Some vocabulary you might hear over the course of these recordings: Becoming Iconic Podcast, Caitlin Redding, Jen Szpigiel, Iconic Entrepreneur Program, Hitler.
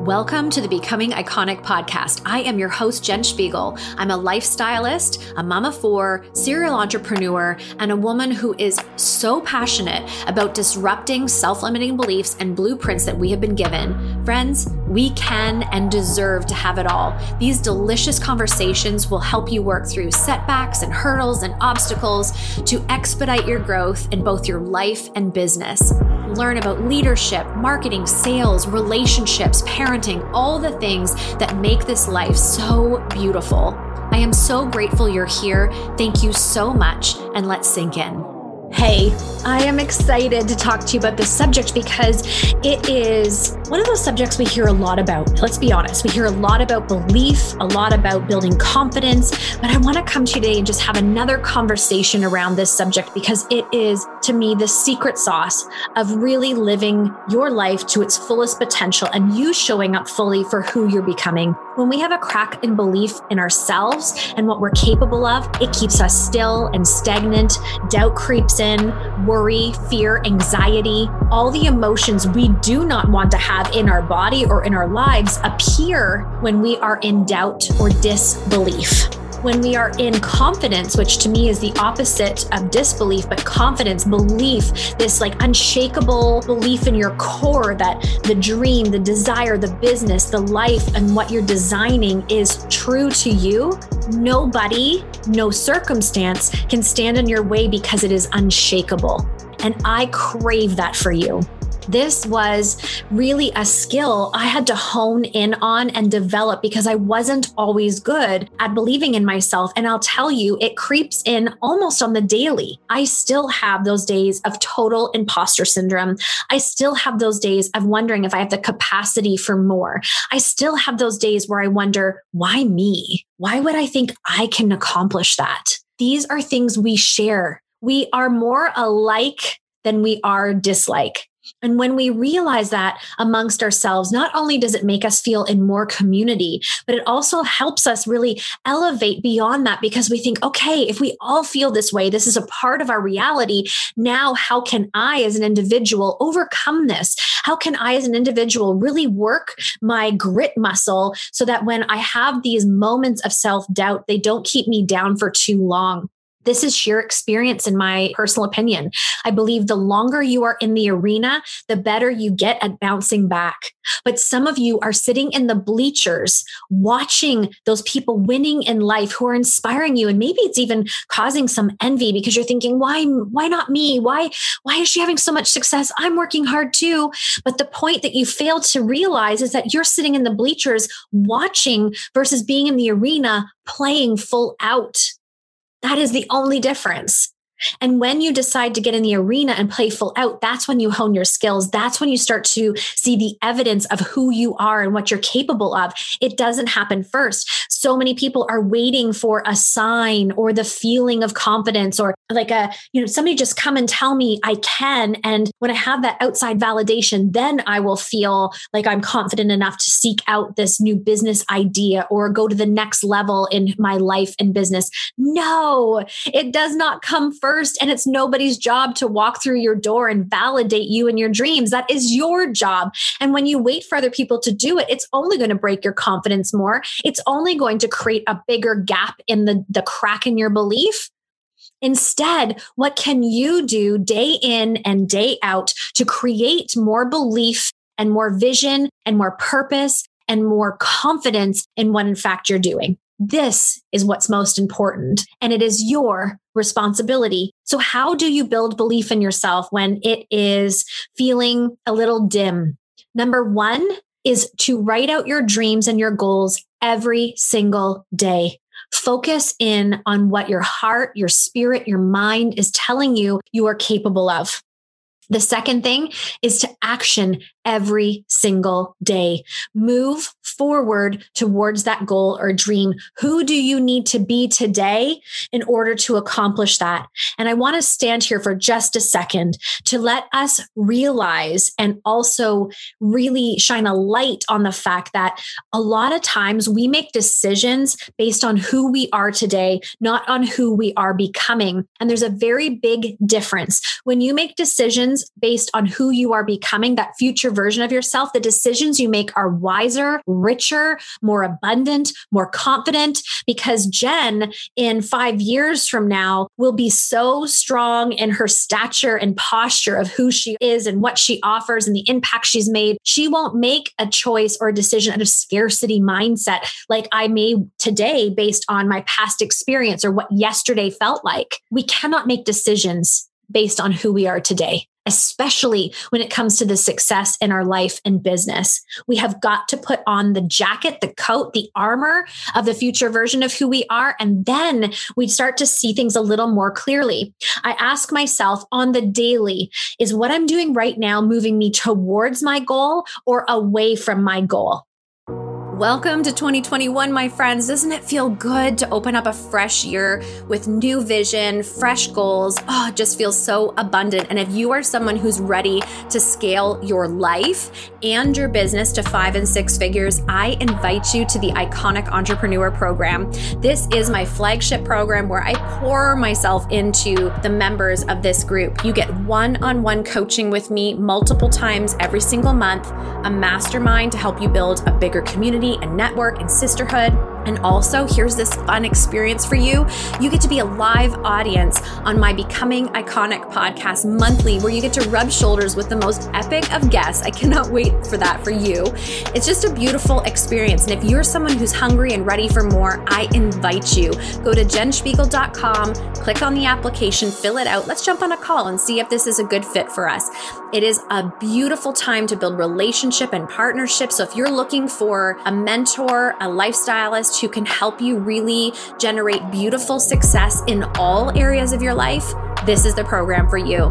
Welcome to the Becoming Iconic Podcast. I am your host, Jen Szpigiel. I'm a lifestylist, a mom of four, serial entrepreneur, and a woman who is so passionate about disrupting self-limiting beliefs and blueprints that we have been given. Friends, we can and deserve to have it all. These delicious conversations will help you work through setbacks and hurdles and obstacles to expedite your growth in both your life and business. Learn about leadership, marketing, sales, relationships, parenting, all the things that make this life so beautiful. I am so grateful you're here. Thank you so much, and let's sink in. Hey, I am excited to talk to you about this subject because it is one of those subjects we hear a lot about. Let's be honest. We hear a lot about belief, a lot about building confidence, but I want to come to you today and just have another conversation around this subject because it is, to me, the secret sauce of really living your life to its fullest potential and you showing up fully for who you're becoming. When we have a crack in belief in ourselves and what we're capable of, it keeps us still and stagnant. Doubt creeps in, worry, fear, anxiety, all the emotions we do not want to have in our body or in our lives appear when we are in doubt or disbelief. When we are in confidence, which to me is the opposite of disbelief, but confidence, belief, this like unshakable belief in your core that the dream, the desire, the business, the life, and what you're designing is true to you, nobody, no circumstance can stand in your way because it is unshakable. And I crave that for you. This was really a skill I had to hone in on and develop because I wasn't always good at believing in myself. And I'll tell you, it creeps in almost on the daily. I still have those days of total imposter syndrome. I still have those days of wondering if I have the capacity for more. I still have those days where I wonder, why me? Why would I think I can accomplish that? These are things we share. We are more alike than we are dislike. And when we realize that amongst ourselves, not only does it make us feel in more community, but it also helps us really elevate beyond that because we think, okay, if we all feel this way, this is a part of our reality. Now, how can I as an individual overcome this? How can I as an individual really work my grit muscle so that when I have these moments of self-doubt, they don't keep me down for too long? This is sheer experience in my personal opinion. I believe the longer you are in the arena, the better you get at bouncing back. But some of you are sitting in the bleachers, watching those people winning in life who are inspiring you. And maybe it's even causing some envy because you're thinking, why not me? Why is she having so much success? I'm working hard too. But the point that you fail to realize is that you're sitting in the bleachers watching versus being in the arena playing full out. That is the only difference. And when you decide to get in the arena and play full out, that's when you hone your skills. That's when you start to see the evidence of who you are and what you're capable of. It doesn't happen first. So many people are waiting for a sign or the feeling of confidence or like somebody just come and tell me I can. And when I have that outside validation, then I will feel like I'm confident enough to seek out this new business idea or go to the next level in my life and business. No, it does not come first. And it's nobody's job to walk through your door and validate you and your dreams. That is your job. And when you wait for other people to do it, it's only going to break your confidence more. It's only going to create a bigger gap in the crack in your belief. Instead, what can you do day in and day out to create more belief and more vision and more purpose and more confidence in what in fact you're doing? This is what's most important, and it is your responsibility. So how do you build belief in yourself when it is feeling a little dim? Number one is to write out your dreams and your goals every single day. Focus in on what your heart, your spirit, your mind is telling you are capable of. The second thing is to action every single day. Move forward towards that goal or dream. Who do you need to be today in order to accomplish that? And I want to stand here for just a second to let us realize and also really shine a light on the fact that a lot of times we make decisions based on who we are today, not on who we are becoming. And there's a very big difference. When you make decisions based on who you are becoming, that future version of yourself, the decisions you make are wiser, richer, more abundant, more confident, because Jen in 5 years from now will be so strong in her stature and posture of who she is and what she offers and the impact she's made. She won't make a choice or a decision out of scarcity mindset like I made today based on my past experience or what yesterday felt like. We cannot make decisions based on who we are today, especially when it comes to the success in our life and business. We have got to put on the jacket, the coat, the armor of the future version of who we are. And then we start to see things a little more clearly. I ask myself on the daily, is what I'm doing right now moving me towards my goal or away from my goal? Welcome to 2021, my friends. Doesn't it feel good to open up a fresh year with new vision, fresh goals? Oh, it just feels so abundant. And if you are someone who's ready to scale your life and your business to 5 and 6 figures, I invite you to the Iconic Entrepreneur Program. This is my flagship program where I pour myself into the members of this group. You get one-on-one coaching with me multiple times every single month, a mastermind to help you build a bigger community and network and sisterhood. And also, here's this fun experience for you. You get to be a live audience on my Becoming Iconic podcast monthly, where you get to rub shoulders with the most epic of guests. I cannot wait for that for you. It's just a beautiful experience. And if you're someone who's hungry and ready for more, I invite you. Go to jenszpigiel.com, click on the application, fill it out. Let's jump on a call and see if this is a good fit for us. It is a beautiful time to build relationship and partnership. So if you're looking for a mentor, a lifestylist, who can help you really generate beautiful success in all areas of your life, this is the program for you.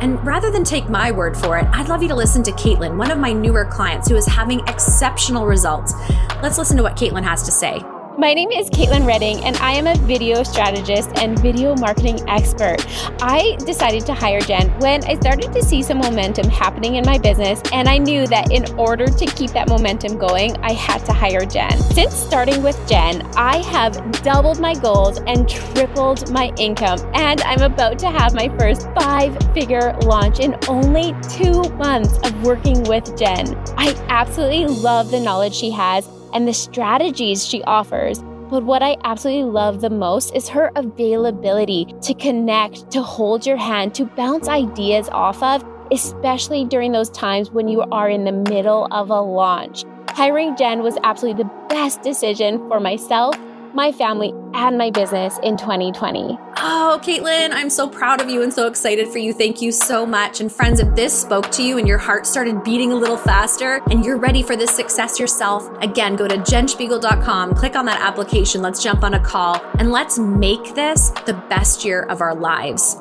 And rather than take my word for it, I'd love you to listen to Caitlin, one of my newer clients who is having exceptional results. Let's listen to what Caitlin has to say. My name is Caitlin Redding, and I am a video strategist and video marketing expert. I decided to hire Jen when I started to see some momentum happening in my business, and I knew that in order to keep that momentum going, I had to hire Jen. Since starting with Jen, I have doubled my goals and tripled my income, and I'm about to have my first 5-figure launch in only 2 months of working with Jen. I absolutely love the knowledge she has and the strategies she offers. But what I absolutely love the most is her availability to connect, to hold your hand, to bounce ideas off of, especially during those times when you are in the middle of a launch. Hiring Jen was absolutely the best decision for myself, my family, and my business in 2020. Oh, Caitlin, I'm so proud of you and so excited for you. Thank you so much. And friends, if this spoke to you and your heart started beating a little faster and you're ready for this success yourself, again, go to jenszpigiel.com, click on that application, let's jump on a call, and let's make this the best year of our lives.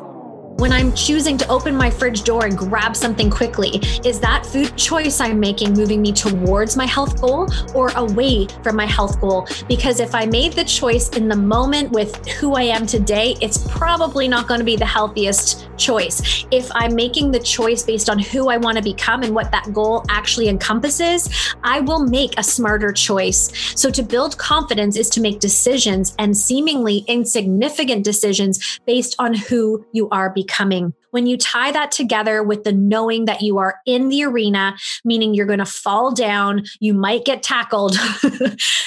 When I'm choosing to open my fridge door and grab something quickly, is that food choice I'm making moving me towards my health goal or away from my health goal? Because if I made the choice in the moment with who I am today, it's probably not going to be the healthiest choice. If I'm making the choice based on who I want to become and what that goal actually encompasses, I will make a smarter choice. So to build confidence is to make decisions, and seemingly insignificant decisions, based on who you are becoming. When you tie that together with the knowing that you are in the arena, meaning you're going to fall down, you might get tackled,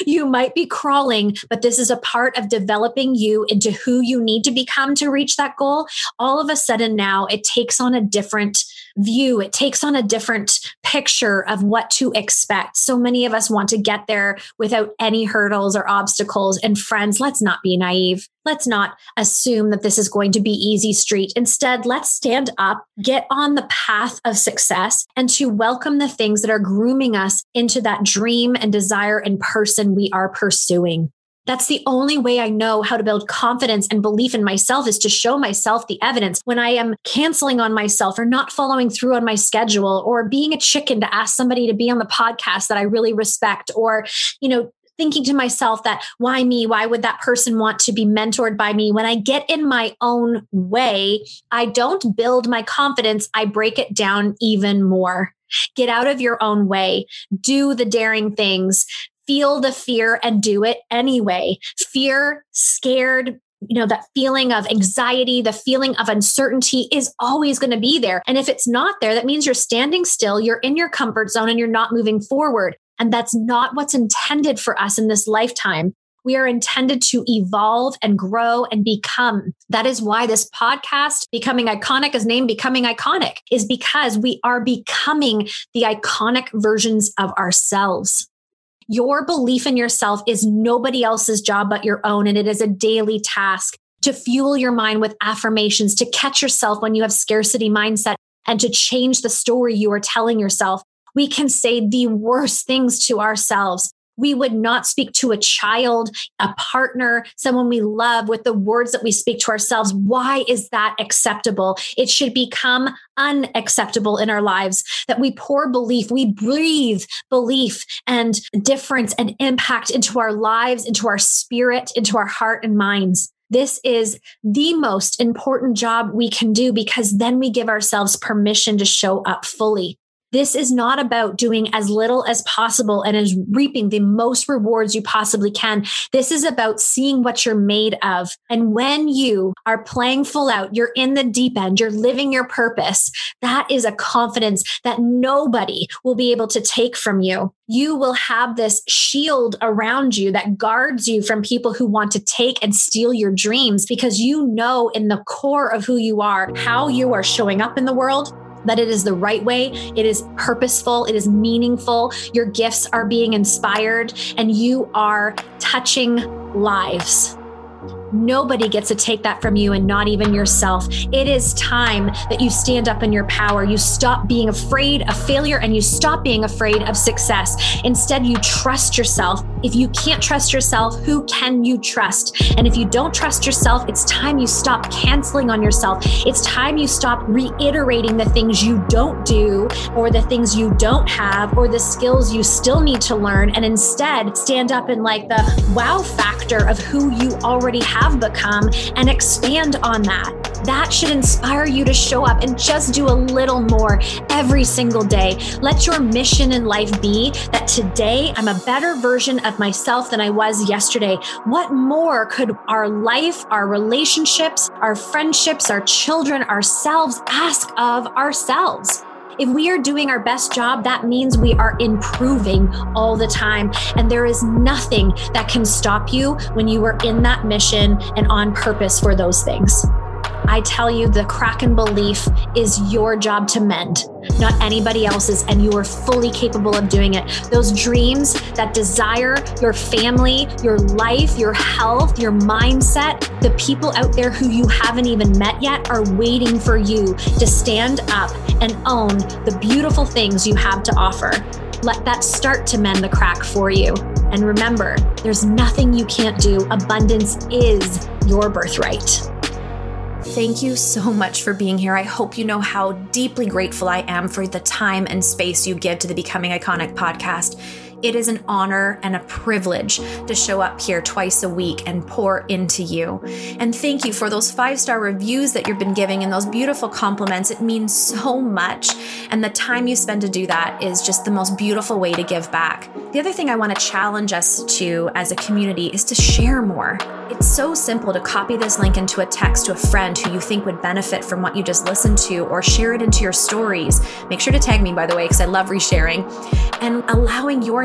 you might be crawling, but this is a part of developing you into who you need to become to reach that goal. All of a sudden now it takes on a different view. It takes on a different picture of what to expect. So many of us want to get there without any hurdles or obstacles. And friends, let's not be naive. Let's not assume that this is going to be easy street. Instead, let's stand up, get on the path of success, and to welcome the things that are grooming us into that dream and desire and person we are pursuing. That's the only way I know how to build confidence and belief in myself, is to show myself the evidence. When I am canceling on myself or not following through on my schedule, or being a chicken to ask somebody to be on the podcast that I really respect, or, thinking to myself that why me? Why would that person want to be mentored by me? When I get in my own way, I don't build my confidence. I break it down even more. Get out of your own way. Do the daring things. Feel the fear and do it anyway. Fear, scared, you know, that feeling of anxiety, the feeling of uncertainty is always going to be there. And if it's not there, that means you're standing still, you're in your comfort zone, and you're not moving forward. And that's not what's intended for us in this lifetime. We are intended to evolve and grow and become. That is why this podcast, Becoming Iconic, is named Becoming Iconic, is because we are becoming the iconic versions of ourselves. Your belief in yourself is nobody else's job but your own. And it is a daily task to fuel your mind with affirmations, to catch yourself when you have scarcity mindset, and to change the story you are telling yourself. We can say the worst things to ourselves. We would not speak to a child, a partner, someone we love with the words that we speak to ourselves. Why is that acceptable? It should become unacceptable in our lives that we pour belief, we breathe belief and difference and impact into our lives, into our spirit, into our heart and minds. This is the most important job we can do, because then we give ourselves permission to show up fully. This is not about doing as little as possible and as reaping the most rewards you possibly can. This is about seeing what you're made of. And when you are playing full out, you're in the deep end, you're living your purpose. That is a confidence that nobody will be able to take from you. You will have this shield around you that guards you from people who want to take and steal your dreams, because you know in the core of who you are, how you are showing up in the world, that it is the right way, it is purposeful, it is meaningful, your gifts are being inspired, and you are touching lives. Nobody gets to take that from you, and not even yourself. It is time that you stand up in your power. You stop being afraid of failure, and you stop being afraid of success. Instead, you trust yourself. If you can't trust yourself, who can you trust? And if you don't trust yourself, it's time you stop canceling on yourself. It's time you stop reiterating the things you don't do, or the things you don't have, or the skills you still need to learn, and instead stand up in like the wow factor of who you already have become and expand on that. That should inspire you to show up and just do a little more every single day. Let your mission in life be that today I'm a better version of myself than I was yesterday. What more could our life, our relationships, our friendships, our children, ourselves ask of ourselves? If we are doing our best job, that means we are improving all the time. And there is nothing that can stop you when you are in that mission and on purpose for those things. I tell you, the crack in belief is your job to mend, not anybody else's, and you are fully capable of doing it. Those dreams, that desire, your family, your life, your health, your mindset, the people out there who you haven't even met yet are waiting for you to stand up and own the beautiful things you have to offer. Let that start to mend the crack for you. And remember, there's nothing you can't do. Abundance is your birthright. Thank you so much for being here. I hope you know how deeply grateful I am for the time and space you give to the Becoming Iconic podcast. It is an honor and a privilege to show up here twice a week and pour into you. And thank you for those 5-star reviews that you've been giving and those beautiful compliments. It means so much. And the time you spend to do that is just the most beautiful way to give back. The other thing I want to challenge us to as a community is to share more. It's so simple to copy this link into a text to a friend who you think would benefit from what you just listened to, or share it into your stories. Make sure to tag me, by the way, because I love resharing, and allowing your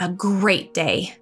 a great day.